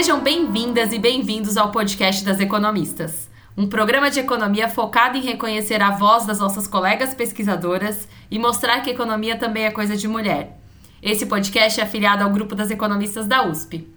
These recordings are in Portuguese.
Sejam bem-vindas e bem-vindos ao podcast das Economistas, um programa de economia focado em reconhecer a voz das nossas colegas pesquisadoras e mostrar que economia também é coisa de mulher. Esse podcast é afiliado ao Grupo das Economistas da USP.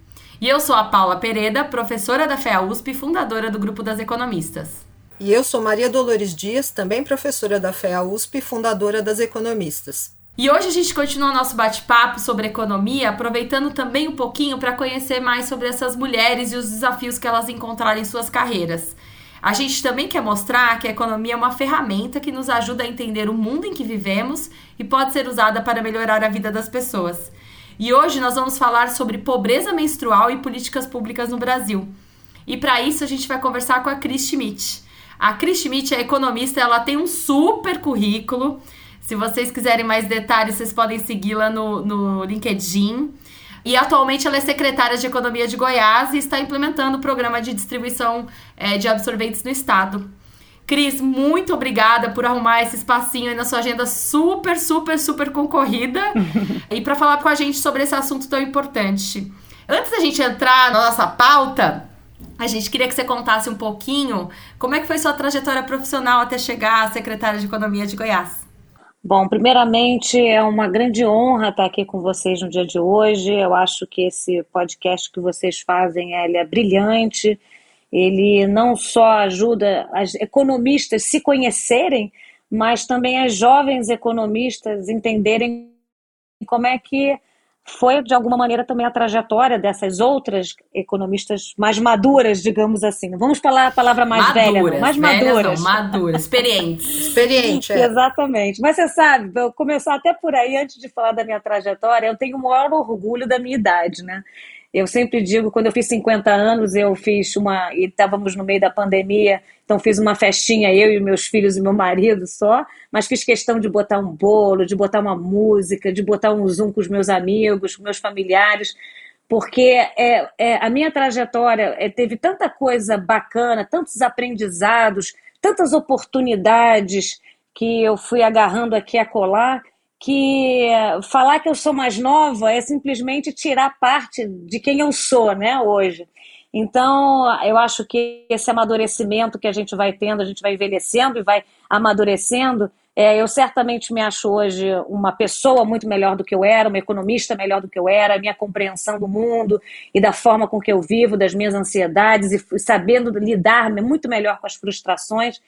E eu sou a Paula Pereira, professora da FEA USP e fundadora do Grupo das Economistas. E eu sou Maria Dolores Dias, também professora da FEA USP e fundadora das Economistas. E hoje a gente continua nosso bate-papo sobre economia, aproveitando também um pouquinho para conhecer mais sobre essas mulheres e os desafios que elas encontraram em suas carreiras. A gente também quer mostrar que a economia é uma ferramenta que nos ajuda a entender o mundo em que vivemos e pode ser usada para melhorar a vida das pessoas. E hoje nós vamos falar sobre pobreza menstrual e políticas públicas no Brasil. E para isso a gente vai conversar com a Cris Schmidt. A Cris Schmidt é economista, ela tem um super currículo. Se vocês quiserem mais detalhes, vocês podem segui-la no LinkedIn. E atualmente ela é secretária de Economia de Goiás e está implementando o programa de distribuição de absorventes no estado. Cris, muito obrigada por arrumar esse espacinho aí na sua agenda super, super, super concorrida e para falar com a gente sobre esse assunto tão importante. Antes da gente entrar na nossa pauta, a gente queria que você contasse um pouquinho como é que foi sua trajetória profissional até chegar à secretária de Economia de Goiás. Bom, primeiramente é uma grande honra estar aqui com vocês no dia de hoje. Eu acho que esse podcast que vocês fazem é brilhante. Ele não só ajuda as economistas se conhecerem, mas também as jovens economistas entenderem como é que foi, de alguma maneira, também a trajetória dessas outras economistas mais maduras, digamos assim. Vamos falar a palavra mais maduras, velha, não? Mais maduras. Não, maduras, experientes. Experiente, é. Exatamente. Mas você sabe, vou começar até por aí, antes de falar da minha trajetória, eu tenho o maior orgulho da minha idade, né? Eu sempre digo, quando eu fiz 50 anos, e estávamos no meio da pandemia, então fiz uma festinha, eu e meus filhos e meu marido só, mas fiz questão de botar um bolo, de botar uma música, de botar um zoom com os meus amigos, com meus familiares, porque a minha trajetória teve tanta coisa bacana, tantos aprendizados, tantas oportunidades que eu fui agarrando aqui a colar, que falar que eu sou mais nova é simplesmente tirar parte de quem eu sou, né, hoje. Então, eu acho que esse amadurecimento que a gente vai tendo, a gente vai envelhecendo e vai amadurecendo, eu certamente me acho hoje uma pessoa muito melhor do que eu era, uma economista melhor do que eu era, a minha compreensão do mundo e da forma com que eu vivo, das minhas ansiedades e sabendo lidar muito melhor com as frustrações.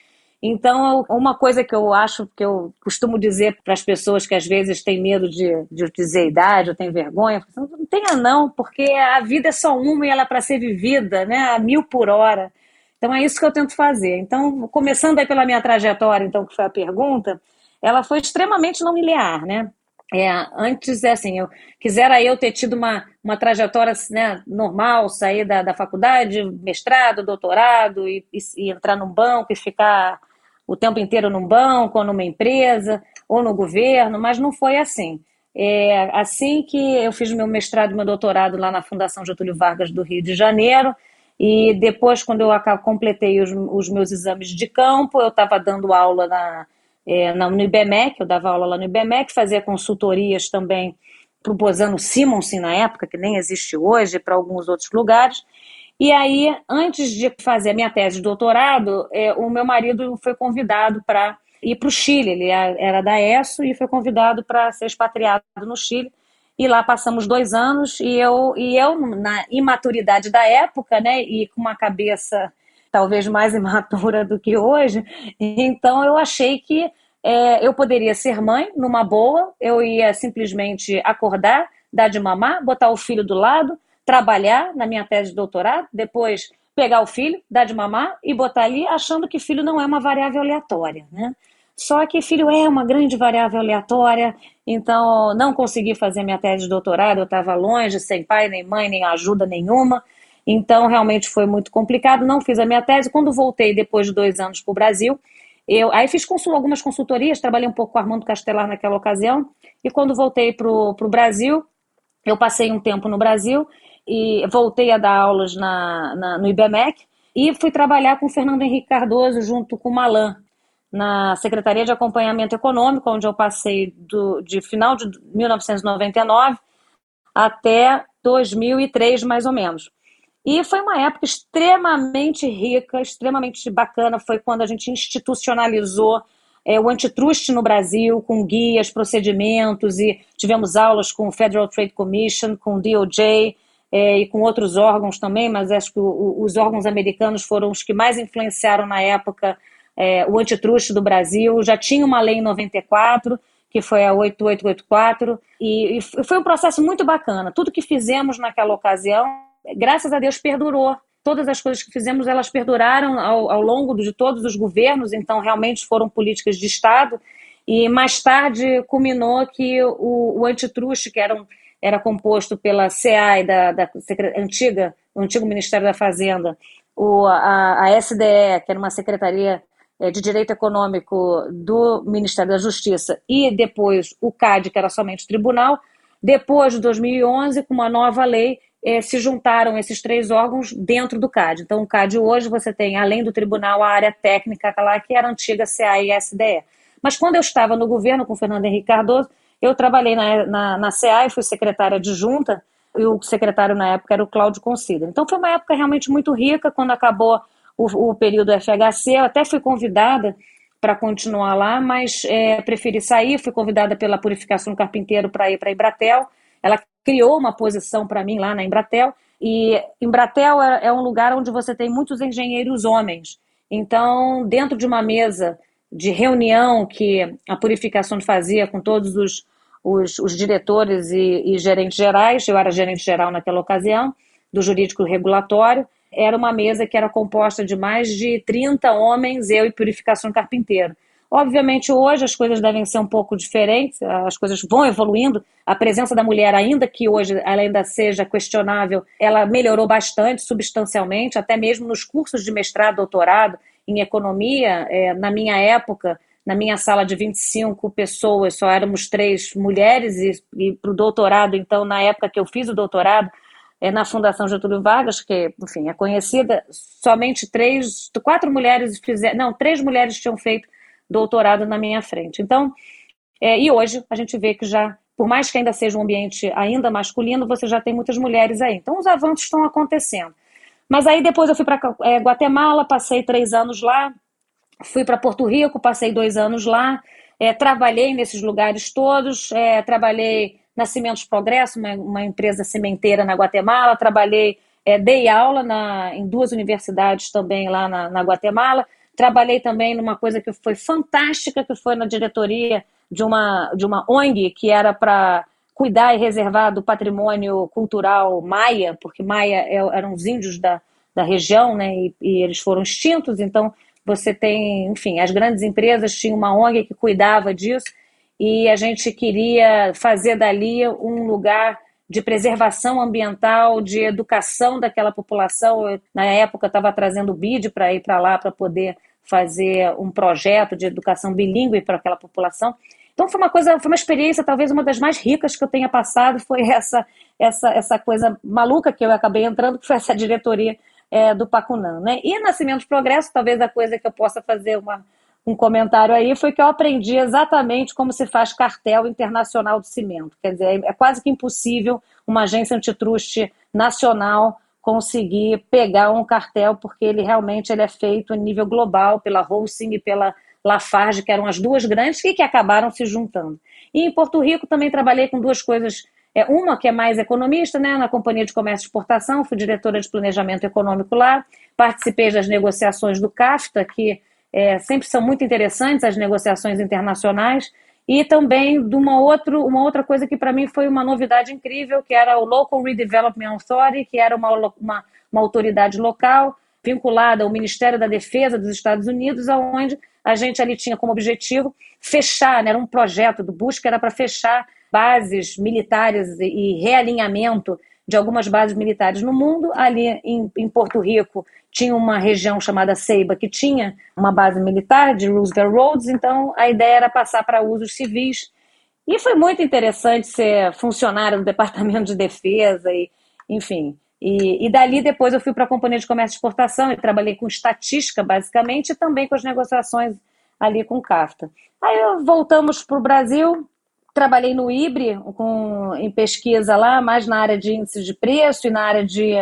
Então, uma coisa que eu acho, que eu costumo dizer para as pessoas que às vezes têm medo de dizer idade ou têm vergonha, não tenha não, porque a vida é só uma e ela é para ser vivida, né, a 1000 por hora. Então, é isso que eu tento fazer. Então, começando aí pela minha trajetória, então, que foi a pergunta, ela foi extremamente não linear, né? Antes, assim, eu quisera ter tido uma trajetória, né, normal, sair da faculdade, mestrado, doutorado, e entrar num banco e ficar o tempo inteiro num banco, ou numa empresa, ou no governo, mas não foi assim. Assim que eu fiz meu mestrado e meu doutorado lá na Fundação Getúlio Vargas do Rio de Janeiro, e depois, quando eu completei os meus exames de campo, eu estava dando aula no IBMEC, eu dava aula lá no IBMEC, fazia consultorias também para o Bozano Simonsen na época, que nem existe hoje, para alguns outros lugares. E aí, antes de fazer a minha tese de doutorado, o meu marido foi convidado para ir para o Chile. Ele era da ESSO e foi convidado para ser expatriado no Chile. E lá passamos 2 anos e eu na imaturidade da época, né, e com uma cabeça talvez mais imatura do que hoje, então eu achei que eu poderia ser mãe numa boa, eu ia simplesmente acordar, dar de mamar, botar o filho do lado, trabalhar na minha tese de doutorado, depois pegar o filho, dar de mamar e botar ali, achando que filho não é uma variável aleatória, né? Só que filho é uma grande variável aleatória, então não consegui fazer minha tese de doutorado, eu estava longe, sem pai, nem mãe, nem ajuda nenhuma. Então, realmente foi muito complicado, não fiz a minha tese. Quando voltei, depois de 2 anos para o Brasil, aí fiz algumas consultorias, trabalhei um pouco com o Armando Castelar naquela ocasião, e quando voltei para o Brasil, eu passei um tempo no Brasil, e voltei a dar aulas no IBMEC, e fui trabalhar com o Fernando Henrique Cardoso, junto com o Malan, na Secretaria de Acompanhamento Econômico, onde eu passei de final de 1999 até 2003, mais ou menos. E foi uma época extremamente rica, extremamente bacana. Foi quando a gente institucionalizou o antitrust no Brasil, com guias, procedimentos, e tivemos aulas com o Federal Trade Commission, com o DOJ e com outros órgãos também, mas acho que os órgãos americanos foram os que mais influenciaram na época o antitrust do Brasil. Já tinha uma lei em 94, que foi a 8884, e foi um processo muito bacana. Tudo que fizemos naquela ocasião, graças a Deus, perdurou. Todas as coisas que fizemos, elas perduraram ao longo de todos os governos, então realmente foram políticas de Estado, e mais tarde culminou que o antitrust, que era composto pela SEAI, do antigo Ministério da Fazenda, a SDE, que era uma Secretaria de Direito Econômico do Ministério da Justiça, e depois o CADE, que era somente tribunal, depois de 2011, com uma nova lei, se juntaram esses três órgãos dentro do CADE. Então, o CADE hoje você tem, além do tribunal, a área técnica lá, que era a antiga CA e SDE. Mas quando eu estava no governo com o Fernando Henrique Cardoso, eu trabalhei na CA e fui secretária adjunta, e o secretário na época era o Cláudio Considra. Então, foi uma época realmente muito rica. Quando acabou o período FHC, eu até fui convidada para continuar lá, mas preferi sair. Fui convidada pela Purificación Carpinteiro para ir para a Embratel. Ela criou uma posição para mim lá na Embratel, e Embratel é um lugar onde você tem muitos engenheiros homens. Então, dentro de uma mesa de reunião que a Purificação fazia com todos os diretores e gerentes gerais, eu era gerente geral naquela ocasião, do jurídico regulatório, era uma mesa que era composta de mais de 30 homens, eu e Purificação Carpinteiro. Obviamente, hoje as coisas devem ser um pouco diferentes, as coisas vão evoluindo. A presença da mulher, ainda que hoje ela ainda seja questionável, ela melhorou bastante, substancialmente, até mesmo nos cursos de mestrado, doutorado em economia. Na minha época, na minha sala de 25 pessoas, só éramos 3 mulheres, e para o doutorado, então, na época que eu fiz o doutorado, na Fundação Getúlio Vargas, que, enfim, é conhecida, somente 4 mulheres fizeram, não, 3 mulheres tinham feito doutorado na minha frente. Então, e hoje a gente vê que já, por mais que ainda seja um ambiente ainda masculino, você já tem muitas mulheres aí. Então, os avanços estão acontecendo. Mas aí depois eu fui para Guatemala, passei 3 anos lá, fui para Porto Rico, passei 2 anos lá, trabalhei nesses lugares todos, trabalhei na Cimentos Progresso, uma empresa cimenteira na Guatemala, trabalhei, dei aula em 2 universidades também lá na Guatemala. Trabalhei também numa coisa que foi fantástica, que foi na diretoria de uma ONG que era para cuidar e reservar do patrimônio cultural maia, porque maia eram os índios da região, né, e eles foram extintos. Então, você tem, enfim, as grandes empresas tinham uma ONG que cuidava disso, e a gente queria fazer dali um lugar de preservação ambiental, de educação daquela população. Eu, na época, estava trazendo o BID para ir para lá, para poder fazer um projeto de educação bilíngue para aquela população. Então, foi uma experiência, talvez uma das mais ricas que eu tenha passado, foi essa coisa maluca que eu acabei entrando, que foi essa diretoria do Pacunã, né? E na Cimentos Progresso, talvez a coisa que eu possa fazer um comentário aí, foi que eu aprendi exatamente como se faz cartel internacional do cimento. Quer dizer, é quase que impossível uma agência antitrust nacional conseguir pegar um cartel, porque ele realmente é feito a nível global pela Holcim e pela Lafarge, que eram as duas grandes e que acabaram se juntando. E em Porto Rico também trabalhei com 2 coisas. Uma que é mais economista, né, na Companhia de Comércio e Exportação, fui diretora de planejamento econômico lá, participei das negociações do CAFTA, que sempre são muito interessantes as negociações internacionais, e também de uma outra coisa que para mim foi uma novidade incrível, que era o Local Redevelopment Authority, que era uma autoridade local vinculada ao Ministério da Defesa dos Estados Unidos, onde a gente ali tinha como objetivo fechar, né, era um projeto do Bush que era para fechar bases militares e realinhamento de algumas bases militares no mundo. Ali em Porto Rico tinha uma região chamada Ceiba que tinha uma base militar de Roosevelt Roads, então a ideia era passar para usos civis. E foi muito interessante ser funcionária do Departamento de Defesa, e, enfim. E dali depois eu fui para a Companhia de Comércio e Exportação e trabalhei com estatística, basicamente, e também com as negociações ali com o CAFTA. Aí voltamos para o Brasil. Trabalhei no Ibre em pesquisa lá, mais na área de índices de preço e na área de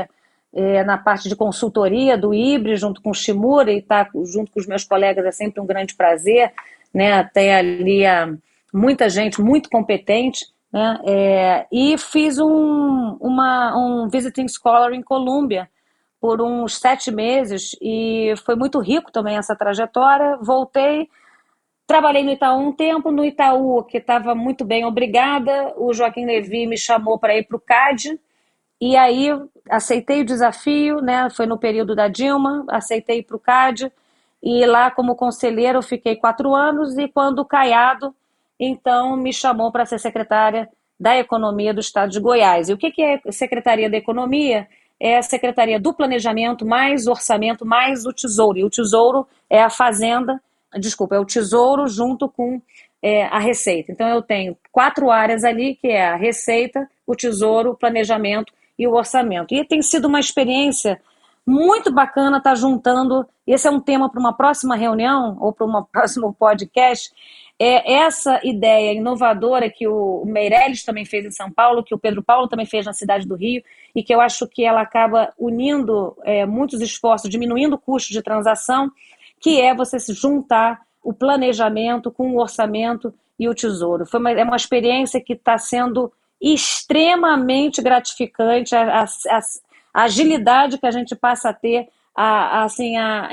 na parte de consultoria do Ibre, junto com o Shimura, e estar junto com os meus colegas é sempre um grande prazer, né? Tem ali muita gente muito competente, né? E fiz um Visiting Scholar em Colômbia por uns 7 meses, e foi muito rico também essa trajetória. Voltei, trabalhei no Itaú um tempo, no Itaú, que estava muito bem, obrigada. O Joaquim Levi me chamou para ir para o CADE, e aí aceitei o desafio, né? Foi no período da Dilma, aceitei para o CADE, e lá como conselheira eu fiquei 4 anos, e quando o Caiado, então, me chamou para ser secretária da Economia do Estado de Goiás. E o que é Secretaria da Economia? É a Secretaria do Planejamento, mais Orçamento, mais o Tesouro, e o Tesouro é a Fazenda, desculpa, é o Tesouro junto com a Receita. Então eu tenho 4 áreas ali, que é a Receita, o Tesouro, o Planejamento e o Orçamento. E tem sido uma experiência muito bacana estar juntando, esse é um tema para uma próxima reunião ou para um próximo podcast, é essa ideia inovadora que o Meirelles também fez em São Paulo, que o Pedro Paulo também fez na cidade do Rio, e que eu acho que ela acaba unindo muitos esforços, diminuindo o custo de transação, que é você se juntar o planejamento com o orçamento e o tesouro. É uma experiência que está sendo extremamente gratificante, a agilidade que a gente passa a ter,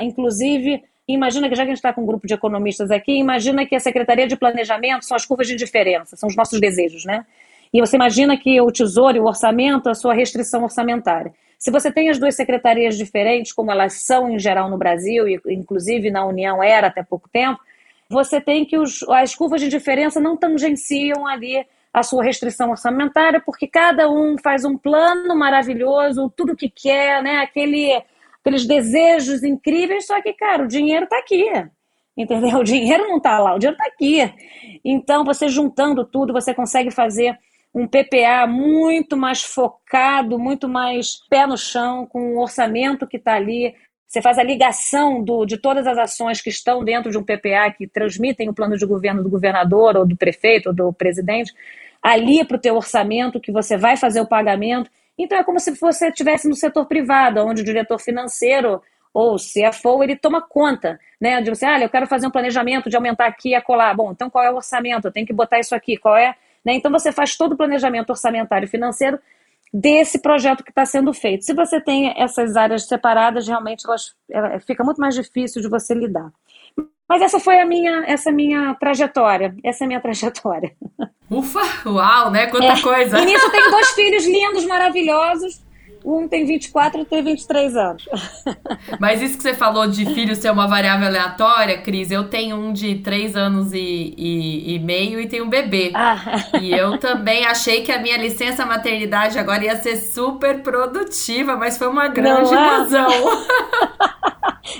inclusive, imagina que já que a gente está com um grupo de economistas aqui, imagina que a Secretaria de Planejamento são as curvas de indiferença, são os nossos desejos, né? E você imagina que o tesouro e o orçamento, a sua restrição orçamentária. Se você tem as 2 secretarias diferentes, como elas são em geral no Brasil, e inclusive na União era até pouco tempo, você tem que as curvas de diferença não tangenciam ali a sua restrição orçamentária, porque cada um faz um plano maravilhoso, tudo que quer, né? Aqueles desejos incríveis, só que, cara, o dinheiro está aqui. Entendeu? O dinheiro não está lá, o dinheiro está aqui. Então, você juntando tudo, você consegue fazer um PPA muito mais focado, muito mais pé no chão, com o orçamento que está ali. Você faz a ligação de todas as ações que estão dentro de um PPA, que transmitem o plano de governo do governador, ou do prefeito, ou do presidente, ali para o teu orçamento, que você vai fazer o pagamento. Então é como se você estivesse no setor privado, onde o diretor financeiro ou CFO, ele toma conta, né? De você, eu quero fazer um planejamento de aumentar aqui e acolá. Bom, então qual é o orçamento? Eu tenho que botar isso aqui, qual é? Né? Então você faz todo o planejamento orçamentário e financeiro desse projeto que está sendo feito. Se você tem essas áreas separadas, realmente fica muito mais difícil de você lidar. Mas essa foi a minha trajetória. Essa é a minha trajetória. Ufa! Uau, né? Quanta coisa! E nisso eu tenho 2 filhos lindos, maravilhosos. Um tem 24 e outro tem 23 anos. Mas isso que você falou de filho ser uma variável aleatória, Cris, eu tenho um de 3 anos e meio e tenho um bebê. E eu também achei que a minha licença maternidade agora ia ser super produtiva, mas foi uma grande ilusão.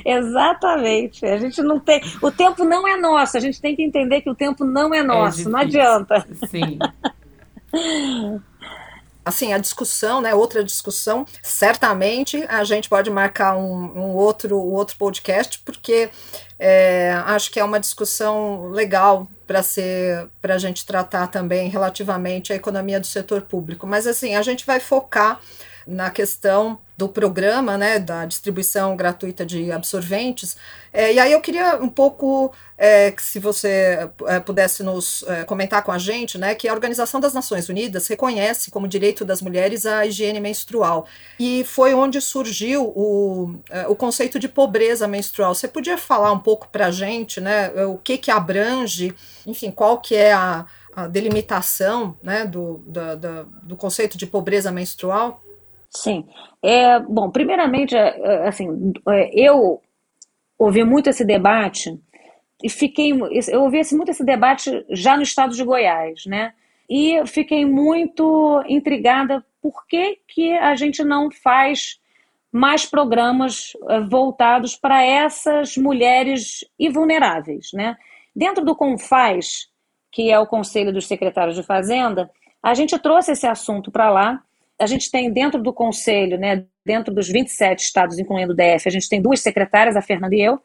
Exatamente. A gente não tem... O tempo não é nosso. A gente tem que entender que o tempo não é nosso. Não adianta. Sim. Assim, a discussão, né, outra discussão, certamente a gente pode marcar um outro podcast, porque acho que é uma discussão legal para a gente tratar também relativamente à economia do setor público. Mas assim, a gente vai focar na questão do programa, né, da distribuição gratuita de absorventes, e aí eu queria um pouco, se você pudesse nos comentar com a gente, né, que a Organização das Nações Unidas reconhece como direito das mulheres a higiene menstrual, e foi onde surgiu o conceito de pobreza menstrual. Você podia falar um pouco para a gente, né, o que abrange, enfim, qual que é a delimitação, né, do conceito de pobreza menstrual? Sim. Bom, primeiramente, assim, eu ouvi muito esse debate e eu ouvi muito esse debate já no estado de Goiás, né? E fiquei muito intrigada por que a gente não faz mais programas voltados para essas mulheres e vulneráveis, né? Dentro do CONFAZ, que é o Conselho dos Secretários de Fazenda, a gente trouxe esse assunto para lá. A gente tem dentro do Conselho, né, dentro dos 27 estados, incluindo o DF, a gente tem 2 secretárias, a Fernanda e eu,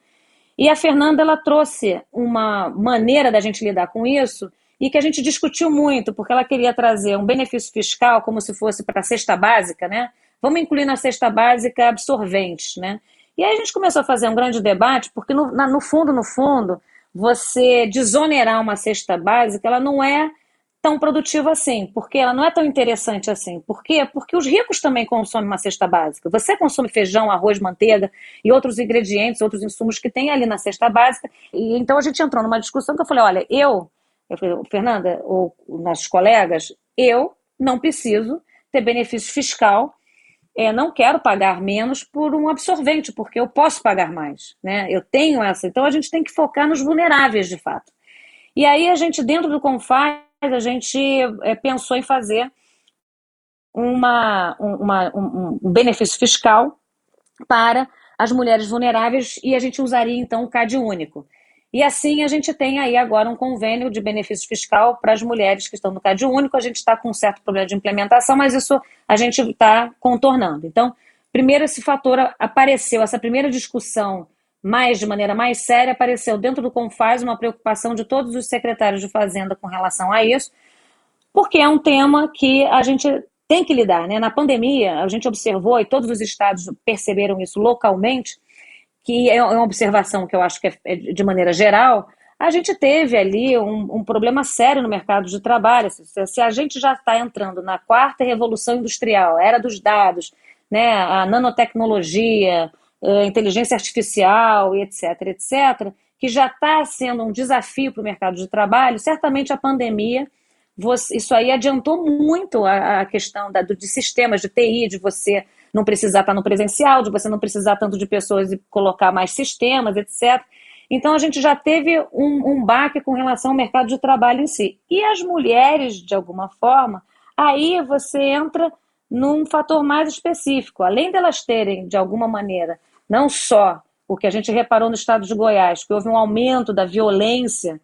e a Fernanda, ela trouxe uma maneira da gente lidar com isso e que a gente discutiu muito, porque ela queria trazer um benefício fiscal como se fosse para a cesta básica, né? Vamos incluir na cesta básica absorventes, né? E aí a gente começou a fazer um grande debate, porque no fundo, você desonerar uma cesta básica, ela não é tão produtiva assim, porque ela não é tão interessante assim. Por quê? Porque os ricos também consomem uma cesta básica. Você consome feijão, arroz, manteiga e outros ingredientes, outros insumos que tem ali na cesta básica. E então a gente entrou numa discussão que eu falei, olha, eu falei, Fernanda, ou nossos colegas, eu não preciso ter benefício fiscal. Não quero pagar menos por um absorvente, porque eu posso pagar mais, né? Eu tenho essa. Então, a gente tem que focar nos vulneráveis, de fato. E aí, a gente, dentro do CONFAZ, a gente pensou em fazer um benefício fiscal para as mulheres vulneráveis e a gente usaria, então, o CadÚnico. E assim, a gente tem aí agora um convênio de benefício fiscal para as mulheres que estão no CadÚnico. A gente está com um certo problema de implementação, mas isso a gente está contornando. Então, primeiro esse fator apareceu, essa primeira discussão de maneira mais séria, apareceu dentro do CONFAZ uma preocupação de todos os secretários de Fazenda com relação a isso, porque é um tema que a gente tem que lidar, né? Na pandemia, a gente observou, e todos os estados perceberam isso localmente, que é uma observação que eu acho que é de maneira geral, a gente teve ali um problema sério no mercado de trabalho. Se a gente já está entrando na quarta revolução industrial, era dos dados, né, a nanotecnologia, a inteligência artificial, etc., que já está sendo um desafio para o mercado de trabalho, certamente a pandemia, isso aí adiantou muito a questão de sistemas de TI, de você não precisar estar no presencial, de você não precisar tanto de pessoas e colocar mais sistemas, etc. Então, a gente já teve um baque com relação ao mercado de trabalho em si. E as mulheres, de alguma forma, aí você entra num fator mais específico. Além delas terem, de alguma maneira, não só o que a gente reparou no estado de Goiás, que houve um aumento da violência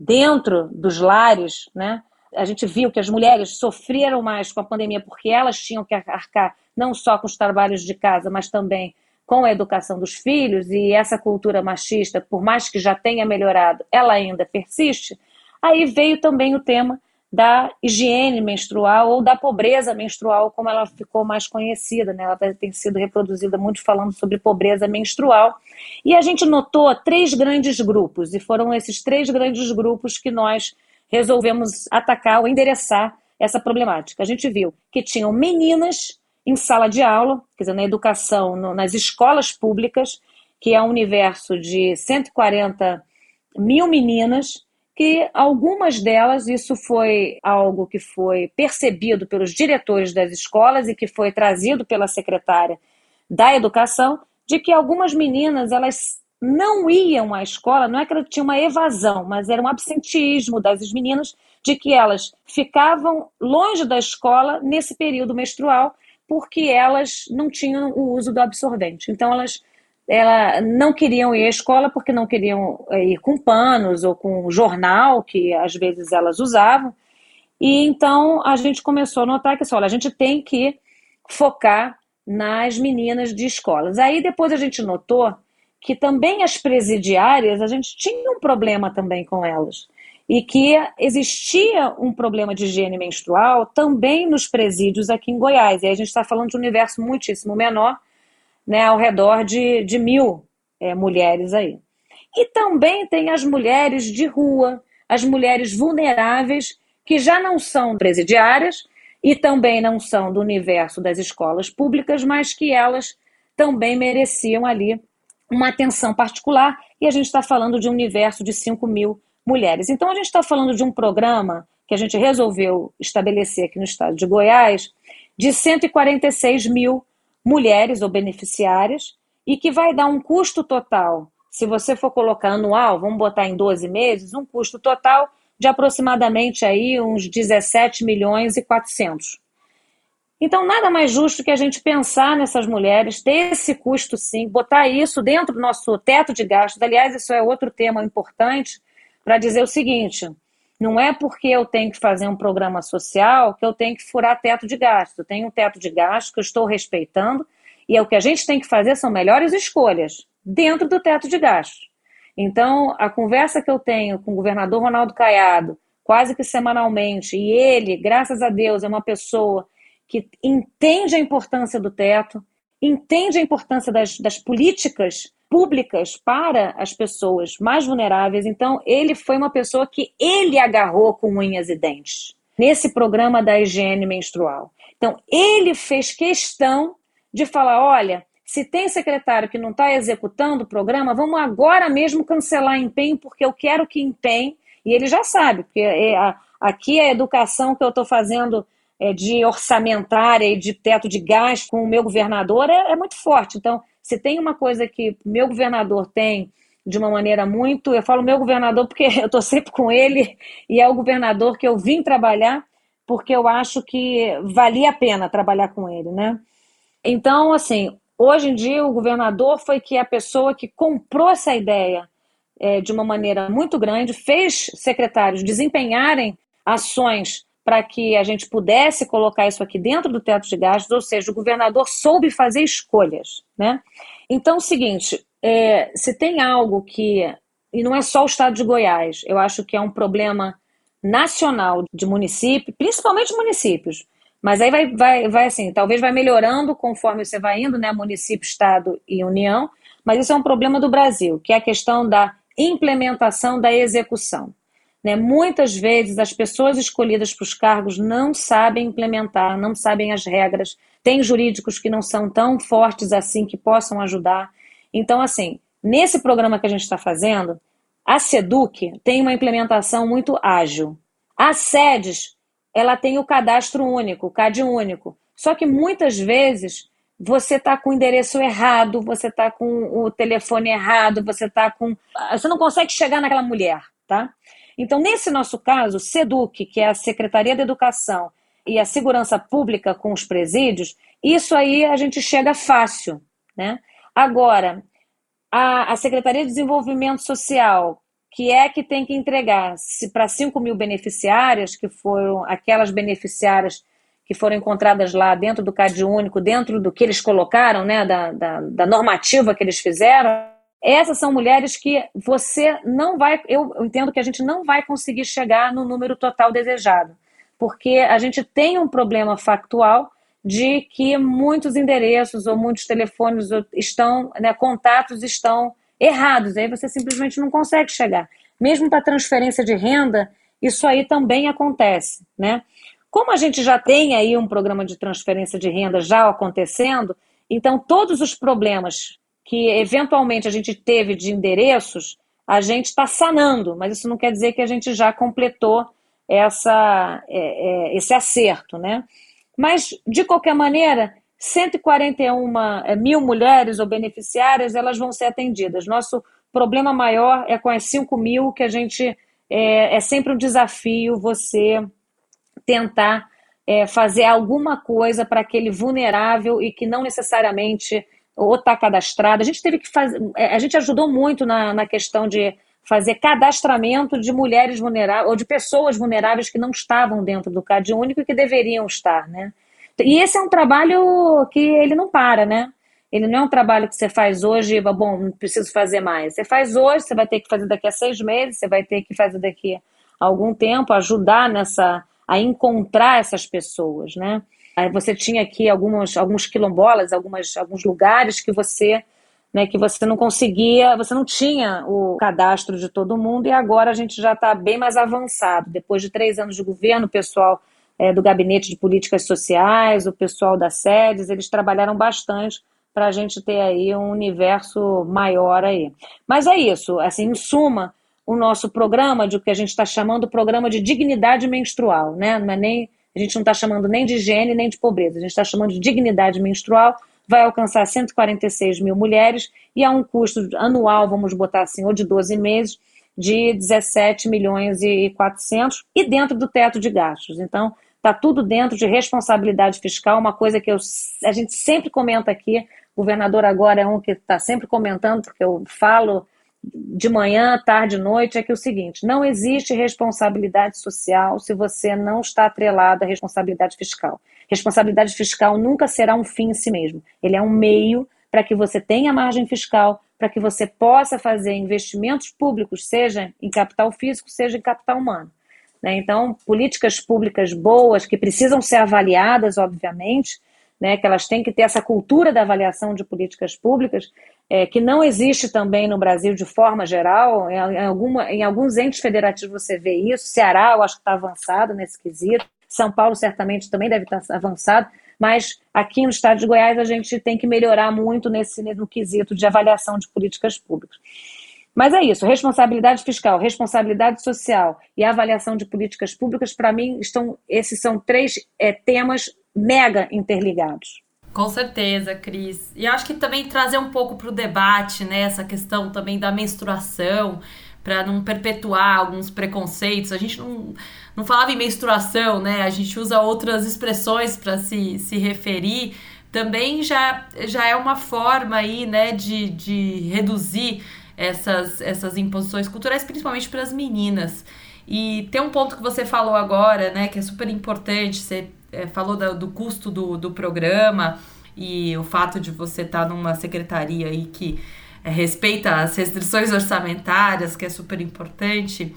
dentro dos lares, né? A gente viu que as mulheres sofreram mais com a pandemia porque elas tinham que arcar não só com os trabalhos de casa, mas também com a educação dos filhos, e essa cultura machista, por mais que já tenha melhorado, ela ainda persiste. Aí veio também o tema da higiene menstrual ou da pobreza menstrual, como ela ficou mais conhecida, né? Ela tem sido reproduzida muito falando sobre pobreza menstrual. E a gente notou 3 grandes grupos, e foram esses 3 grandes grupos que nós resolvemos atacar ou endereçar essa problemática. A gente viu que tinham meninas em sala de aula, quer dizer, na educação, nas escolas públicas, que é um universo de 140 mil meninas, que algumas delas, isso foi algo que foi percebido pelos diretores das escolas e que foi trazido pela secretária da Educação, de que algumas meninas, elas não iam à escola, não é que ela tinha uma evasão, mas era um absentismo das meninas, de que elas ficavam longe da escola nesse período menstrual, porque elas não tinham o uso do absorvente. Então, elas não queriam ir à escola porque não queriam ir com panos ou com jornal, que às vezes elas usavam. E então, a gente começou a notar que, olha, a gente tem que focar nas meninas de escolas. Aí, depois a gente notou que também as presidiárias, a gente tinha um problema também com elas, e que existia um problema de higiene menstrual também nos presídios aqui em Goiás, e aí a gente está falando de um universo muitíssimo menor, né, ao redor de 1000 mulheres aí. E também tem as mulheres de rua, as mulheres vulneráveis, que já não são presidiárias, e também não são do universo das escolas públicas, mas que elas também mereciam ali uma atenção particular, e a gente está falando de um universo de 5 mil mulheres. Então, a gente está falando de um programa que a gente resolveu estabelecer aqui no estado de Goiás, de 146 mil mulheres ou beneficiárias, e que vai dar um custo total, se você for colocar anual, vamos botar em 12 meses, um custo total de aproximadamente aí uns 17.400.000. Então, nada mais justo que a gente pensar nessas mulheres, ter esse custo sim, botar isso dentro do nosso teto de gastos. Aliás, isso é outro tema importante para dizer o seguinte, não é porque eu tenho que fazer um programa social que eu tenho que furar teto de gasto. Eu tenho um teto de gasto que eu estou respeitando e o que a gente tem que fazer são melhores escolhas dentro do teto de gasto. Então, a conversa que eu tenho com o governador Ronaldo Caiado, quase que semanalmente, e ele, graças a Deus, é uma pessoa que entende a importância do teto, entende a importância das políticas públicas para as pessoas mais vulneráveis. Então, ele foi uma pessoa que ele agarrou com unhas e dentes nesse programa da higiene menstrual. Então, ele fez questão de falar, olha, se tem secretário que não está executando o programa, vamos agora mesmo cancelar empenho, porque eu quero que empenhe. E ele já sabe, porque aqui a educação que eu estou fazendo de orçamentária e de teto de gás com o meu governador é muito forte. Então, se tem uma coisa que o meu governador tem de uma maneira muito... Eu falo meu governador porque eu estou sempre com ele e é o governador que eu vim trabalhar porque eu acho que valia a pena trabalhar com ele, né? Então, assim, hoje em dia o governador foi que é a pessoa que comprou essa ideia de uma maneira muito grande, fez secretários desempenharem ações para que a gente pudesse colocar isso aqui dentro do teto de gastos, ou seja, o governador soube fazer escolhas, né? Então, é o seguinte, se tem algo que, e não é só o estado de Goiás, eu acho que é um problema nacional de município, principalmente municípios, mas aí vai assim, talvez vai melhorando conforme você vai indo, né? Município, estado e união, mas isso é um problema do Brasil, que é a questão da implementação da execução. Né? Muitas vezes as pessoas escolhidas para os cargos não sabem implementar, não sabem as regras, tem jurídicos que não são tão fortes assim que possam ajudar. Então, assim, nesse programa que a gente está fazendo, a SEDUC tem uma implementação muito ágil. A SEDES, ela tem o cadastro único, o CadÚnico. Só que muitas vezes você está com o endereço errado, você está com o telefone errado, você está com... Você não consegue chegar naquela mulher, tá? Então, nesse nosso caso, o SEDUC, que é a Secretaria da Educação e a Segurança Pública com os presídios, isso aí a gente chega fácil, né? Agora, a Secretaria de Desenvolvimento Social, que é que tem que entregar para 5 mil beneficiárias, que foram aquelas beneficiárias que foram encontradas lá dentro do CadÚnico, dentro do que eles colocaram, né, da normativa que eles fizeram. Essas são mulheres que você não vai... Eu entendo que a gente não vai conseguir chegar no número total desejado, porque a gente tem um problema factual de que muitos endereços ou muitos telefones estão, né, contatos estão errados, aí você simplesmente não consegue chegar. Mesmo para transferência de renda, isso aí também acontece, né? Como a gente já tem aí um programa de transferência de renda já acontecendo, então todos os problemas que eventualmente a gente teve de endereços, a gente está sanando, mas isso não quer dizer que a gente já completou esse acerto, né? Mas, de qualquer maneira, 141 mil mulheres ou beneficiárias, elas vão ser atendidas. Nosso problema maior é com as 5 mil, que a gente... É sempre um desafio você tentar fazer alguma coisa para aquele vulnerável e que não necessariamente... ou está cadastrado. A gente teve que fazer, a gente ajudou muito na questão de fazer cadastramento de mulheres vulneráveis ou de pessoas vulneráveis que não estavam dentro do CadÚnico e que deveriam estar, né? E esse é um trabalho que ele não para, né? Ele não é um trabalho que você faz hoje, bom, não preciso fazer mais. Você faz hoje, você vai ter que fazer daqui a 6 meses, você vai ter que fazer daqui a algum tempo, ajudar a encontrar essas pessoas, né? Aí você tinha aqui alguns quilombolas, alguns lugares que você, né, que você não conseguia, você não tinha o cadastro de todo mundo, e agora a gente já está bem mais avançado. Depois de 3 anos de governo, o pessoal do Gabinete de Políticas Sociais, o pessoal da SEDES, eles trabalharam bastante para a gente ter aí um universo maior aí. Mas é isso, assim, em suma, o nosso programa, de o que a gente está chamando programa de dignidade menstrual, né? Não é nem... A gente não está chamando nem de higiene, nem de pobreza. A gente está chamando de dignidade menstrual. Vai alcançar 146 mil mulheres e a um custo anual, vamos botar assim, ou de 12 meses, de 17 milhões e 400 e dentro do teto de gastos. Então, está tudo dentro de responsabilidade fiscal, uma coisa que a gente sempre comenta aqui. O governador agora é um que está sempre comentando, porque eu falo de manhã, tarde, noite, é que é o seguinte, não existe responsabilidade social se você não está atrelado à responsabilidade fiscal. Responsabilidade fiscal nunca será um fim em si mesmo. Ele é um meio para que você tenha margem fiscal, para que você possa fazer investimentos públicos, seja em capital físico, seja em capital humano. né? Então, políticas públicas boas que precisam ser avaliadas, obviamente, né? Que elas têm que ter essa cultura da avaliação de políticas públicas, que não existe também no Brasil de forma geral. Em alguns entes federativos você vê isso. Ceará, eu acho que está avançado nesse quesito. São Paulo certamente também deve estar avançado, mas aqui no estado de Goiás a gente tem que melhorar muito no quesito de avaliação de políticas públicas. Mas é isso, responsabilidade fiscal, responsabilidade social e avaliação de políticas públicas, para mim, esses são três temas mega interligados. Com certeza, Cris. E acho que também trazer um pouco para o debate, né, essa questão também da menstruação, para não perpetuar alguns preconceitos. A gente não falava em menstruação, né? A gente usa outras expressões para se referir. Também já é uma forma aí, né, de reduzir essas imposições culturais, principalmente para as meninas. E tem um ponto que você falou agora, né, que é super importante. Você falou do custo do programa e o fato de você estar numa secretaria aí que respeita as restrições orçamentárias, que é super importante.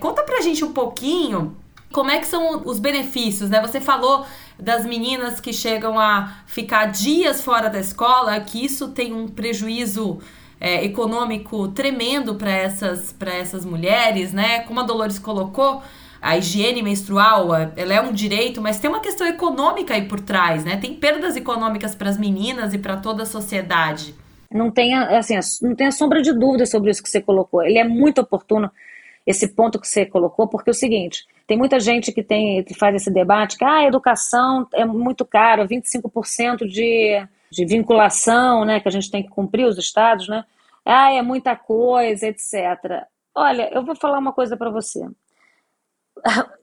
Conta pra gente um pouquinho como é que são os benefícios, né? Você falou das meninas que chegam a ficar dias fora da escola, que isso tem um prejuízo econômico tremendo para essas mulheres, né? Como a Dolores colocou, a higiene menstrual, ela é um direito, mas tem uma questão econômica aí por trás, né? Tem perdas econômicas para as meninas e para toda a sociedade. Não tem a sombra de dúvida sobre isso que você colocou. Ele é muito oportuno, esse ponto que você colocou, porque é o seguinte, tem muita gente que faz esse debate que a educação é muito cara, 25% de vinculação, né, que a gente tem que cumprir os estados, né? É muita coisa, etc. Olha, eu vou falar uma coisa para você.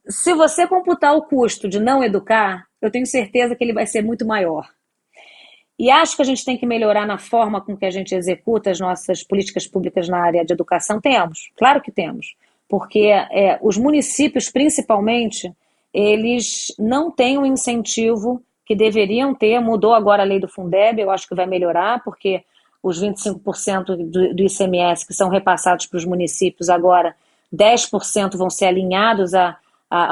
Se você computar o custo de não educar, eu tenho certeza que ele vai ser muito maior. E acho que a gente tem que melhorar na forma com que a gente executa as nossas políticas públicas na área de educação. Temos, claro que temos, porque os municípios, principalmente, eles não têm o incentivo que deveriam ter. Mudou agora a lei do Fundeb, eu acho que vai melhorar, porque os 25% do ICMS que são repassados para os municípios agora, 10% vão ser alinhados a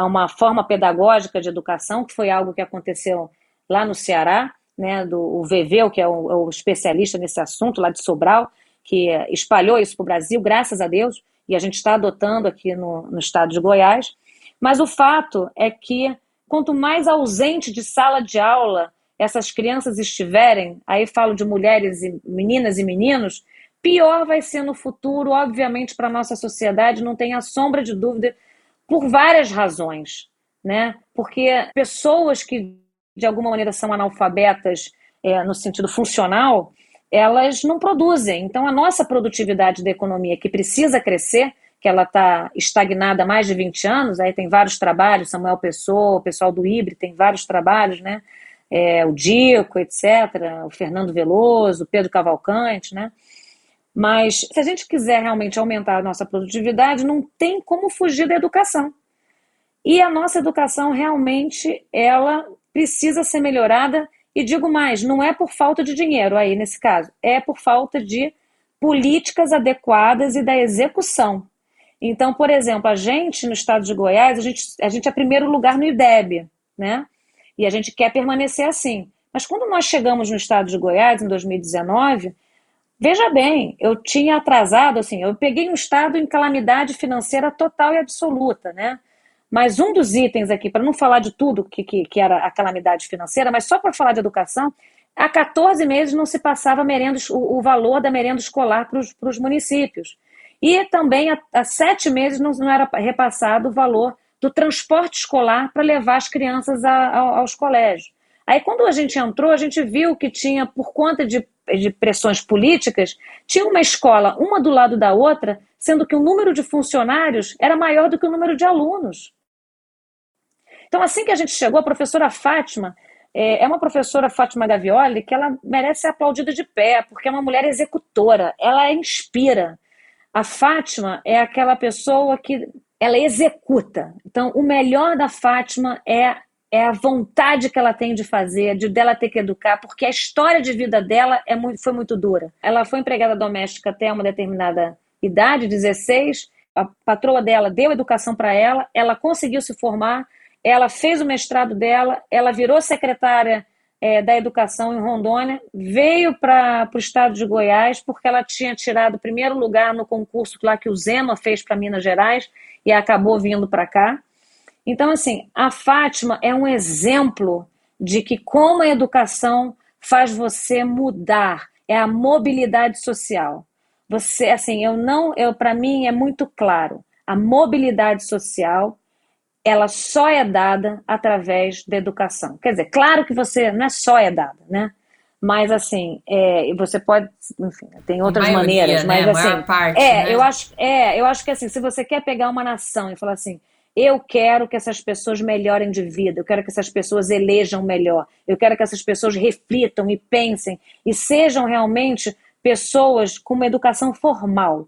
uma forma pedagógica de educação, que foi algo que aconteceu lá no Ceará, né, o Veveu, que é o especialista nesse assunto lá de Sobral, que espalhou isso para o Brasil, graças a Deus, e a gente está adotando aqui no estado de Goiás. Mas o fato é que quanto mais ausente de sala de aula essas crianças estiverem, aí falo de mulheres e meninas e meninos, pior vai ser no futuro, obviamente, para a nossa sociedade, não tem a sombra de dúvida, por várias razões, né? Porque pessoas que de alguma maneira são analfabetas no sentido funcional, elas não produzem. Então, a nossa produtividade da economia, que precisa crescer, que ela está estagnada há mais de 20 anos, aí tem vários trabalhos, Samuel Pessoa, o pessoal do Ibre tem vários trabalhos, né? O Dico, etc., o Fernando Veloso, o Pedro Cavalcante, né? Mas, se a gente quiser realmente aumentar a nossa produtividade, não tem como fugir da educação. E a nossa educação, realmente, ela precisa ser melhorada, e digo mais, não é por falta de dinheiro aí nesse caso, é por falta de políticas adequadas e da execução. Então, por exemplo, a gente no estado de Goiás, a gente é primeiro lugar no IDEB, né? E a gente quer permanecer assim. Mas quando nós chegamos no estado de Goiás, em 2019, veja bem, eu tinha atrasado, assim, eu peguei um estado em calamidade financeira total e absoluta, né? Mas um dos itens aqui, para não falar de tudo que era a calamidade financeira, mas só para falar de educação, há 14 meses não se passava o valor da merenda escolar para os municípios. E também há 7 meses não era repassado o valor do transporte escolar para levar as crianças aos colégios. Aí quando a gente entrou, a gente viu que tinha, por conta de pressões políticas, tinha uma escola, uma do lado da outra, sendo que o número de funcionários era maior do que o número de alunos. Então, assim que a gente chegou, a professora Fátima, é uma professora, Fátima Gavioli, que ela merece ser aplaudida de pé, porque é uma mulher executora, ela inspira. A Fátima é aquela pessoa que ela executa. Então, o melhor da Fátima é a vontade que ela tem de fazer, de dela ter que educar, porque a história de vida dela foi muito dura. Ela foi empregada doméstica até uma determinada idade, 16, a patroa dela deu educação para ela, ela conseguiu se formar, ela fez o mestrado dela, ela virou secretária da educação em Rondônia, veio para o estado de Goiás, porque ela tinha tirado o primeiro lugar no concurso lá que o Zema fez para Minas Gerais e acabou vindo para cá. Então, assim, a Fátima é um exemplo de que como a educação faz você mudar, é a mobilidade social. Você, assim, para mim é muito claro, a mobilidade social, ela só é dada através da educação. Quer dizer, claro que você não é só é dada, né? Mas, assim, você pode... Enfim, tem outras maneiras, mas, né? Assim... Parte, né? Eu acho que, assim, se você quer pegar uma nação e falar assim, eu quero que essas pessoas melhorem de vida, eu quero que essas pessoas elejam melhor, eu quero que essas pessoas reflitam e pensem e sejam realmente pessoas com uma educação formal.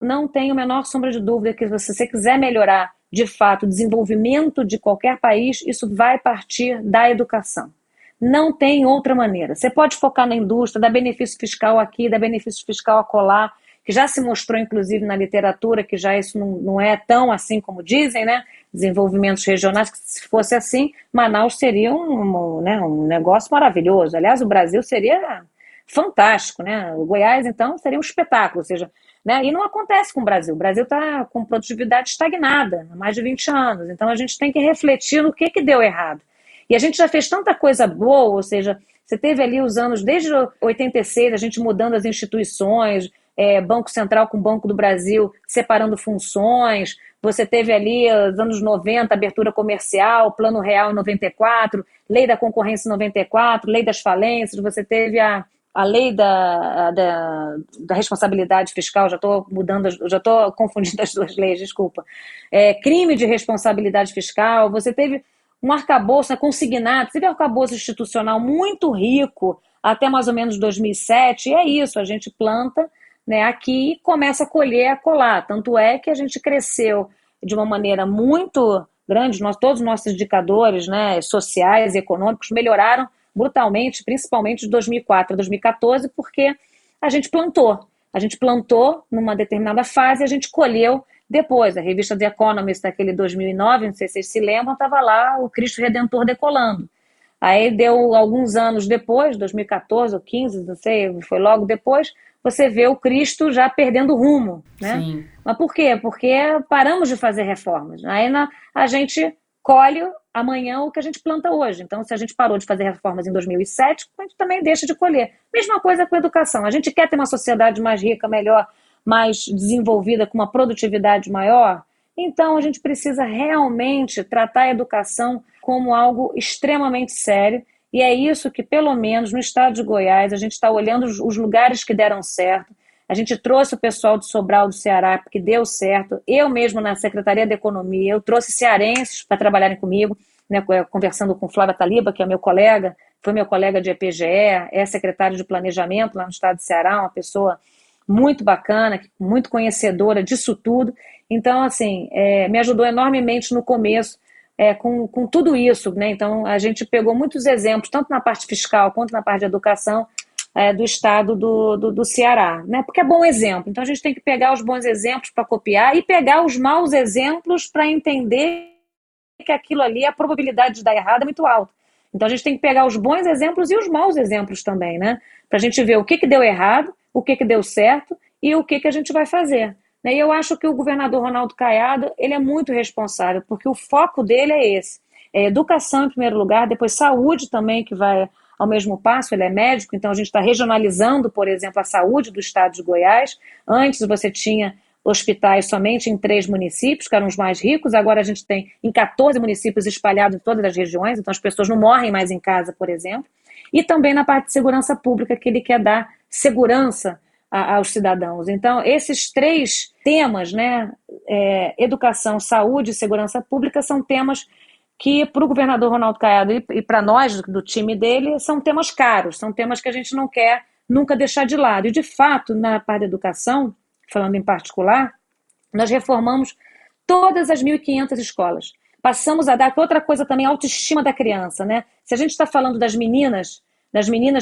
Não tenho a menor sombra de dúvida que se você quiser melhorar de fato o desenvolvimento de qualquer país, isso vai partir da educação. Não tem outra maneira. Você pode focar na indústria, dar benefício fiscal aqui, dar benefício fiscal acolá, que já se mostrou, inclusive, na literatura, que já isso não é tão assim como dizem, né? Desenvolvimentos regionais, que se fosse assim, Manaus seria um negócio maravilhoso. Aliás, o Brasil seria fantástico, né? O Goiás, então, seria um espetáculo, ou seja, né? E não acontece com o Brasil. O Brasil está com produtividade estagnada há mais de 20 anos. Então, a gente tem que refletir no que deu errado. E a gente já fez tanta coisa boa, ou seja, você teve ali os anos, desde 86, a gente mudando as instituições... Banco Central com o Banco do Brasil separando funções, você teve ali nos anos 90 abertura comercial, Plano Real em 94, Lei da Concorrência em 94, Lei das Falências, você teve a Lei da Responsabilidade Fiscal, já estou confundindo as duas leis, desculpa, crime de responsabilidade fiscal, você teve um arcabouço consignado, você teve um arcabouço institucional muito rico até mais ou menos 2007, e é isso, a gente planta, né, aqui começa a colher, a colar. Tanto é que a gente cresceu de uma maneira muito grande, todos os nossos indicadores, né, sociais e econômicos melhoraram brutalmente, principalmente de 2004 a 2014, porque a gente plantou. A gente plantou numa determinada fase e a gente colheu depois. A revista The Economist daquele 2009, não sei se vocês se lembram, estava lá o Cristo Redentor decolando. Aí deu alguns anos depois, 2014 ou 15, não sei, foi logo depois, você vê o Cristo já perdendo rumo, né? Sim. Mas por quê? Porque paramos de fazer reformas. Aí a gente colhe amanhã o que a gente planta hoje. Então, se a gente parou de fazer reformas em 2007, a gente também deixa de colher. Mesma coisa com a educação. A gente quer ter uma sociedade mais rica, melhor, mais desenvolvida, com uma produtividade maior. Então, a gente precisa realmente tratar a educação como algo extremamente sério. E é isso que, pelo menos, no estado de Goiás, a gente está olhando os lugares que deram certo. A gente trouxe o pessoal do Sobral, do Ceará, porque deu certo. Eu mesmo, na Secretaria de Economia, eu trouxe cearenses para trabalharem comigo, né, conversando com Flávia Taliba, que é meu colega, foi meu colega de EPGE, é secretário de Planejamento lá no estado do Ceará, uma pessoa muito bacana, muito conhecedora disso tudo. Então, assim, me ajudou enormemente no começo, com tudo isso, né? Então a gente pegou muitos exemplos, tanto na parte fiscal quanto na parte de educação, do estado do Ceará, né? Porque é bom exemplo, então a gente tem que pegar os bons exemplos para copiar e pegar os maus exemplos para entender que aquilo ali, a probabilidade de dar errado é muito alta. Então a gente tem que pegar os bons exemplos e os maus exemplos também, né? Para a gente ver o que deu errado, o que deu certo e o que a gente vai fazer. E eu acho que o governador Ronaldo Caiado, ele é muito responsável, porque o foco dele é esse. É educação em primeiro lugar, depois saúde também, que vai ao mesmo passo, ele é médico, então a gente está regionalizando, por exemplo, a saúde do estado de Goiás. Antes você tinha hospitais somente em 3 municípios, que eram os mais ricos, agora a gente tem em 14 municípios espalhados em todas as regiões, então as pessoas não morrem mais em casa, por exemplo. E também na parte de segurança pública, que ele quer dar segurança aos cidadãos. Então, esses 3 temas, né, educação, saúde e segurança pública, são temas que, para o governador Ronaldo Caiado e para nós, do time dele, são temas caros, são temas que a gente não quer nunca deixar de lado. E, de fato, na parte da educação, falando em particular, nós reformamos todas as 1.500 escolas. Passamos a dar outra coisa também, a autoestima da criança, né? Se a gente está falando das meninas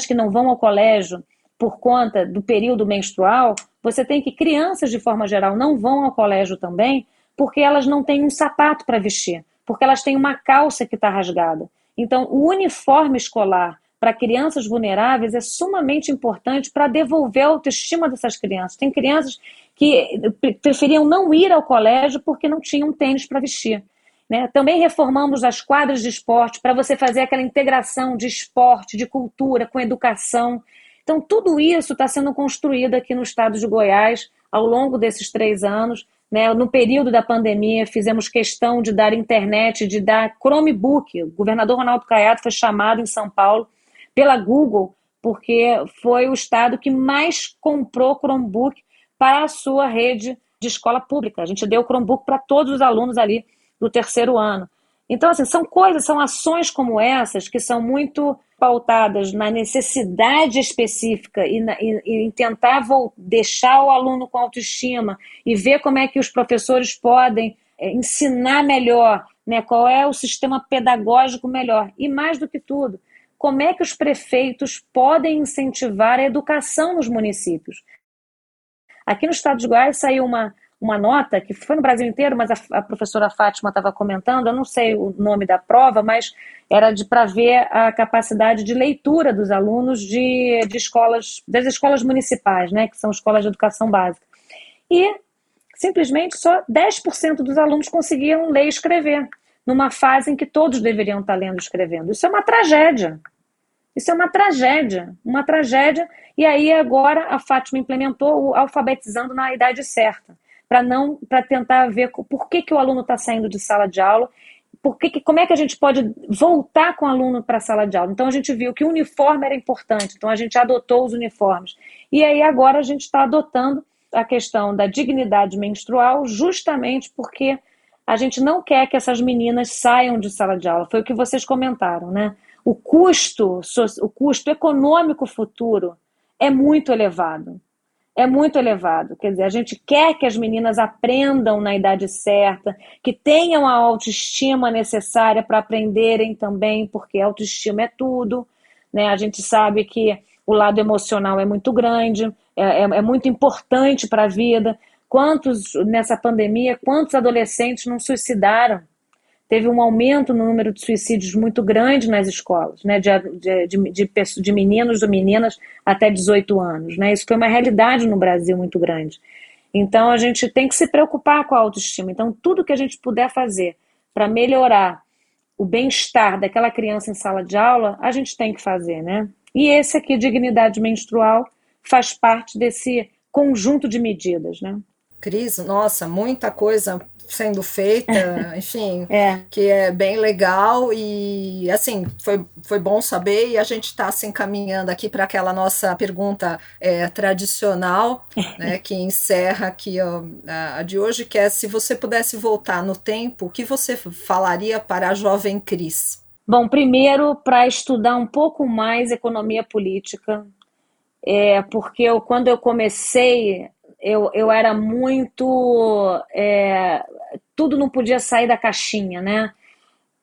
que não vão ao colégio, por conta do período menstrual, Você tem que crianças, de forma geral, não vão ao colégio também porque elas não têm um sapato para vestir, porque elas têm uma calça que está rasgada. Então, o uniforme escolar para crianças vulneráveis é sumamente importante para devolver a autoestima dessas crianças. Tem crianças que preferiam não ir ao colégio porque não tinham tênis para vestir. Né? Também reformamos as quadras de esporte para você fazer aquela integração de esporte, de cultura, com educação. Então, tudo isso está sendo construído aqui no estado de Goiás ao longo desses 3 anos. Né? No período da pandemia, fizemos questão de dar internet, de dar Chromebook. O governador Ronaldo Caiado foi chamado em São Paulo pela Google, porque foi o estado que mais comprou Chromebook para a sua rede de escola pública. A gente deu Chromebook para todos os alunos ali do 3º ano. Então, assim, são coisas, são ações como essas que são muito pautadas na necessidade específica e em tentar deixar o aluno com autoestima e ver como é que os professores podem ensinar melhor, né, qual é o sistema pedagógico melhor. E mais do que tudo, como é que os prefeitos podem incentivar a educação nos municípios. Aqui no estado de Goiás saiu uma nota, que foi no Brasil inteiro, mas a professora Fátima estava comentando, eu não sei o nome da prova, mas era para ver a capacidade de leitura dos alunos de escolas, das escolas municipais, né, que são escolas de educação básica. E, simplesmente, só 10% dos alunos conseguiam ler e escrever, numa fase em que todos deveriam estar lendo e escrevendo. Isso é uma tragédia. Isso é uma tragédia, e aí agora a Fátima implementou o alfabetizando na idade certa, para tentar ver por que o aluno está saindo de sala de aula, como é que a gente pode voltar com o aluno para a sala de aula. Então a gente viu que o uniforme era importante, então a gente adotou os uniformes. E aí agora a gente está adotando a questão da dignidade menstrual justamente porque a gente não quer que essas meninas saiam de sala de aula. Foi o que vocês comentaram, né? O custo econômico futuro é muito elevado. É muito elevado, quer dizer, a gente quer que as meninas aprendam na idade certa, que tenham a autoestima necessária para aprenderem também, porque autoestima é tudo, né? A gente sabe que o lado emocional é muito grande, é muito importante para a vida. Nessa pandemia, quantos adolescentes não suicidaram? Teve um aumento no número de suicídios muito grande nas escolas, né, de meninos ou meninas até 18 anos. Né? Isso foi uma realidade no Brasil muito grande. Então, a gente tem que se preocupar com a autoestima. Então, tudo que a gente puder fazer para melhorar o bem-estar daquela criança em sala de aula, a gente tem que fazer. Né? E esse aqui, dignidade menstrual, faz parte desse conjunto de medidas. Né? Cris, nossa, muita coisa sendo feita, enfim, que é bem legal e, assim, foi bom saber e a gente está se encaminhando aqui para aquela nossa pergunta tradicional, né, que encerra aqui a de hoje, que é: se você pudesse voltar no tempo, o que você falaria para a jovem Cris? Bom, primeiro, para estudar um pouco mais economia política, porque quando eu comecei, eu era muito... tudo não podia sair da caixinha, né?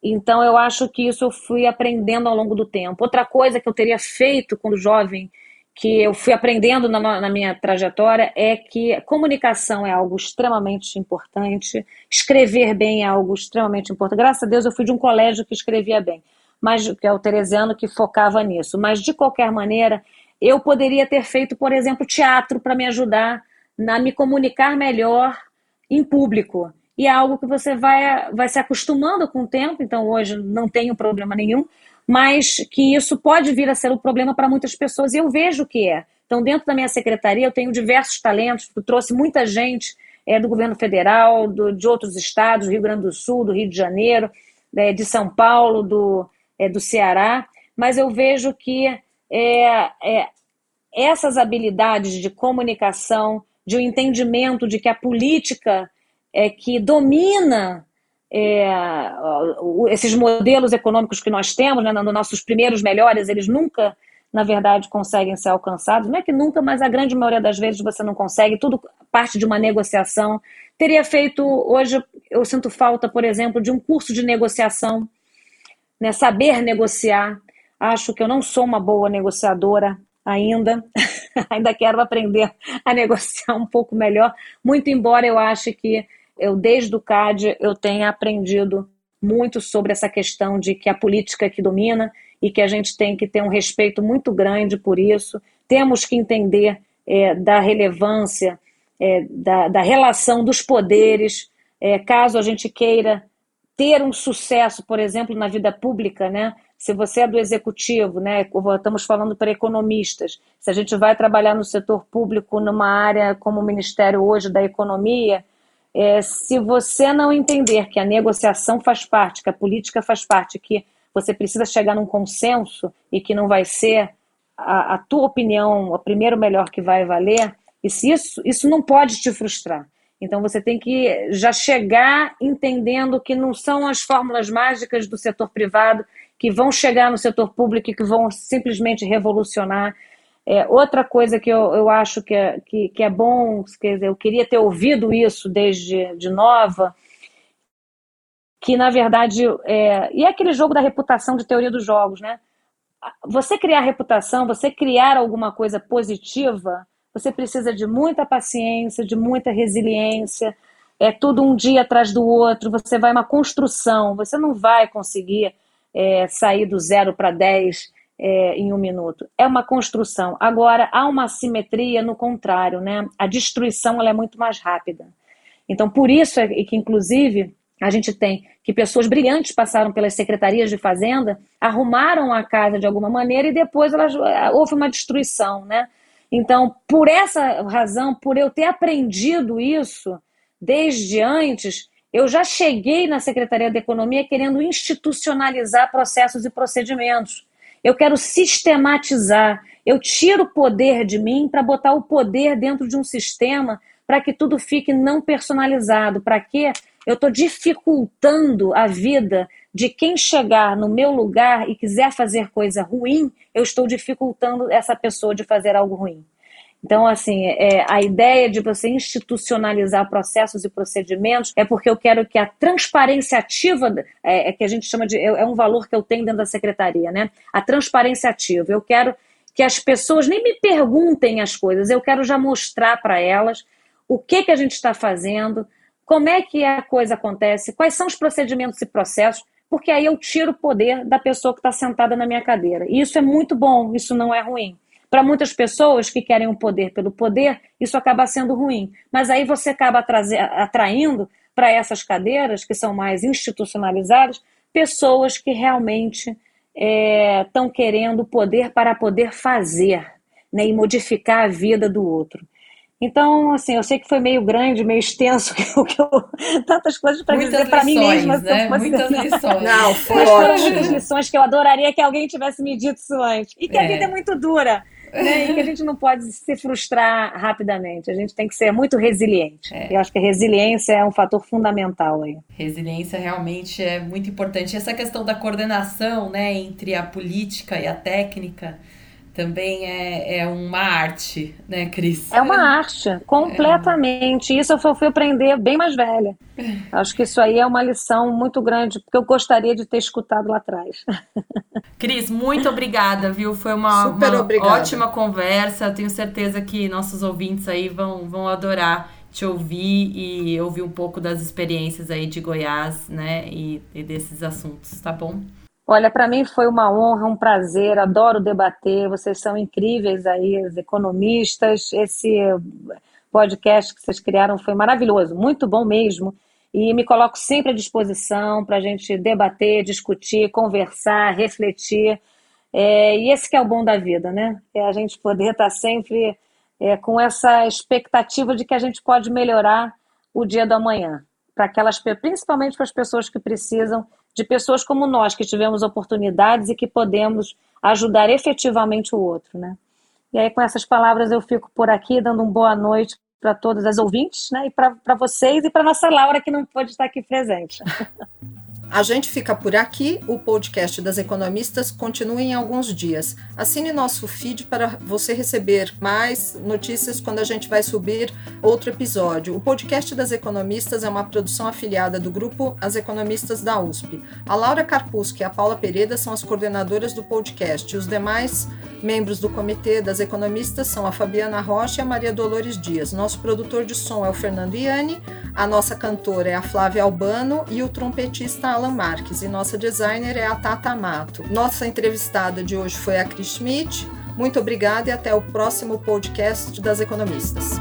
Então, eu acho que isso eu fui aprendendo ao longo do tempo. Outra coisa que eu teria feito quando jovem, que eu fui aprendendo na minha trajetória, é que a comunicação é algo extremamente importante, escrever bem é algo extremamente importante. Graças a Deus, eu fui de um colégio que escrevia bem, mas que é o Teresiano, que focava nisso. Mas, de qualquer maneira, eu poderia ter feito, por exemplo, teatro para me ajudar a me comunicar melhor em público. E é algo que você vai se acostumando com o tempo, então hoje não tenho problema nenhum, mas que isso pode vir a ser um problema para muitas pessoas, e eu vejo que é. Então, dentro da minha secretaria, eu tenho diversos talentos, eu trouxe muita gente do governo federal, de outros estados, do Rio Grande do Sul, do Rio de Janeiro, de São Paulo, do Ceará, mas eu vejo que essas habilidades de comunicação, de um entendimento de que a política é que domina esses modelos econômicos que nós temos, né, nos nossos primeiros melhores, eles nunca, na verdade, conseguem ser alcançados. Não é que nunca, mas a grande maioria das vezes você não consegue, tudo parte de uma negociação. Teria feito, hoje eu sinto falta, por exemplo, de um curso de negociação, né, saber negociar. Acho que eu não sou uma boa negociadora ainda, ainda quero aprender a negociar um pouco melhor, muito embora eu ache que eu, desde o CAD, eu tenha aprendido muito sobre essa questão de que a política que domina e que a gente tem que ter um respeito muito grande por isso. Temos que entender da relevância, da relação dos poderes, caso a gente queira ter um sucesso, por exemplo, na vida pública, né? Se você é do executivo, né? Estamos falando para economistas, se a gente vai trabalhar no setor público, numa área como o Ministério hoje da Economia, se você não entender que a negociação faz parte, que a política faz parte, que você precisa chegar num consenso e que não vai ser a tua opinião, a primeira melhor que vai valer, e se isso não pode te frustrar. Então você tem que já chegar entendendo que não são as fórmulas mágicas do setor privado que vão chegar no setor público e que vão simplesmente revolucionar. Outra coisa que eu acho que é bom, quer dizer, eu queria ter ouvido isso desde de nova, que na verdade, e é aquele jogo da reputação de teoria dos jogos, né? Você criar reputação, você criar alguma coisa positiva, você precisa de muita paciência, de muita resiliência, é tudo um dia atrás do outro, você vai uma construção, você não vai conseguir sair do 0 para 10 em um minuto. É uma construção. Agora, há uma assimetria no contrário, né? A destruição ela é muito mais rápida. Então, por isso é que, inclusive, a gente tem que pessoas brilhantes passaram pelas secretarias de fazenda, arrumaram a casa de alguma maneira e depois houve uma destruição, né? Então, por essa razão, por eu ter aprendido isso desde antes, eu já cheguei na Secretaria da Economia querendo institucionalizar processos e procedimentos. Eu quero sistematizar. Eu tiro o poder de mim para botar o poder dentro de um sistema para que tudo fique não personalizado. Para quê? Eu estou dificultando a vida de quem chegar no meu lugar e quiser fazer coisa ruim, eu estou dificultando essa pessoa de fazer algo ruim. Então, assim, a ideia de você institucionalizar processos e procedimentos é porque eu quero que a transparência ativa, que a gente chama de... é um valor que eu tenho dentro da secretaria, né? A transparência ativa. Eu quero que as pessoas nem me perguntem as coisas, eu quero já mostrar para elas o que a gente está fazendo, como é que a coisa acontece, quais são os procedimentos e processos, porque aí eu tiro o poder da pessoa que está sentada na minha cadeira. E isso é muito bom, isso não é ruim. Para muitas pessoas que querem o poder pelo poder, isso acaba sendo ruim. Mas aí você acaba atraindo para essas cadeiras, que são mais institucionalizadas, pessoas que realmente estão querendo o poder para poder fazer, né, e modificar a vida do outro. Então, assim, eu sei que foi meio grande, meio extenso, tantas coisas para dizer para mim mesma. Né? Muitas lições. Não, foi ótimo. Muitas lições que eu adoraria que alguém tivesse me dito isso antes. E que a vida é muito dura, né? E que a gente não pode se frustrar rapidamente. A gente tem que ser muito resiliente. Eu acho que a resiliência é um fator fundamental aí. Resiliência realmente é muito importante. Essa questão da coordenação, né, entre a política e a técnica, também é uma arte, né, Cris? É uma arte, completamente. Isso eu fui aprender bem mais velha. Acho que isso aí é uma lição muito grande, porque eu gostaria de ter escutado lá atrás. Cris, muito obrigada, viu? Foi uma ótima conversa. Eu tenho certeza que nossos ouvintes aí vão adorar te ouvir e ouvir um pouco das experiências aí de Goiás, né, e desses assuntos, tá bom? Olha, para mim foi uma honra, um prazer, adoro debater, vocês são incríveis aí, os economistas, esse podcast que vocês criaram foi maravilhoso, muito bom mesmo, e me coloco sempre à disposição para a gente debater, discutir, conversar, refletir, e esse que é o bom da vida, né? É a gente poder estar sempre com essa expectativa de que a gente pode melhorar o dia do amanhã, principalmente para as pessoas que precisam de pessoas como nós, que tivemos oportunidades e que podemos ajudar efetivamente o outro, né? E aí, com essas palavras, eu fico por aqui, dando uma boa noite para todas as ouvintes, né? E para vocês e para nossa Laura, que não pôde estar aqui presente. A gente fica por aqui, o podcast das economistas continua em alguns dias. Assine nosso feed para você receber mais notícias quando a gente vai subir outro episódio. O podcast das economistas é uma produção afiliada do Grupo As Economistas da USP. A Laura Carpuschi e a Paula Pereira são as coordenadoras do podcast. Os demais membros do Comitê das Economistas são a Fabiana Rocha e a Maria Dolores Dias. Nosso produtor de som é o Fernando Iani, a nossa cantora é a Flávia Albano e o trompetista Alan Marques, e nossa designer é a Tata Mato. Nossa entrevistada de hoje foi a Cris Schmidt. Muito obrigada e até o próximo podcast das Economistas.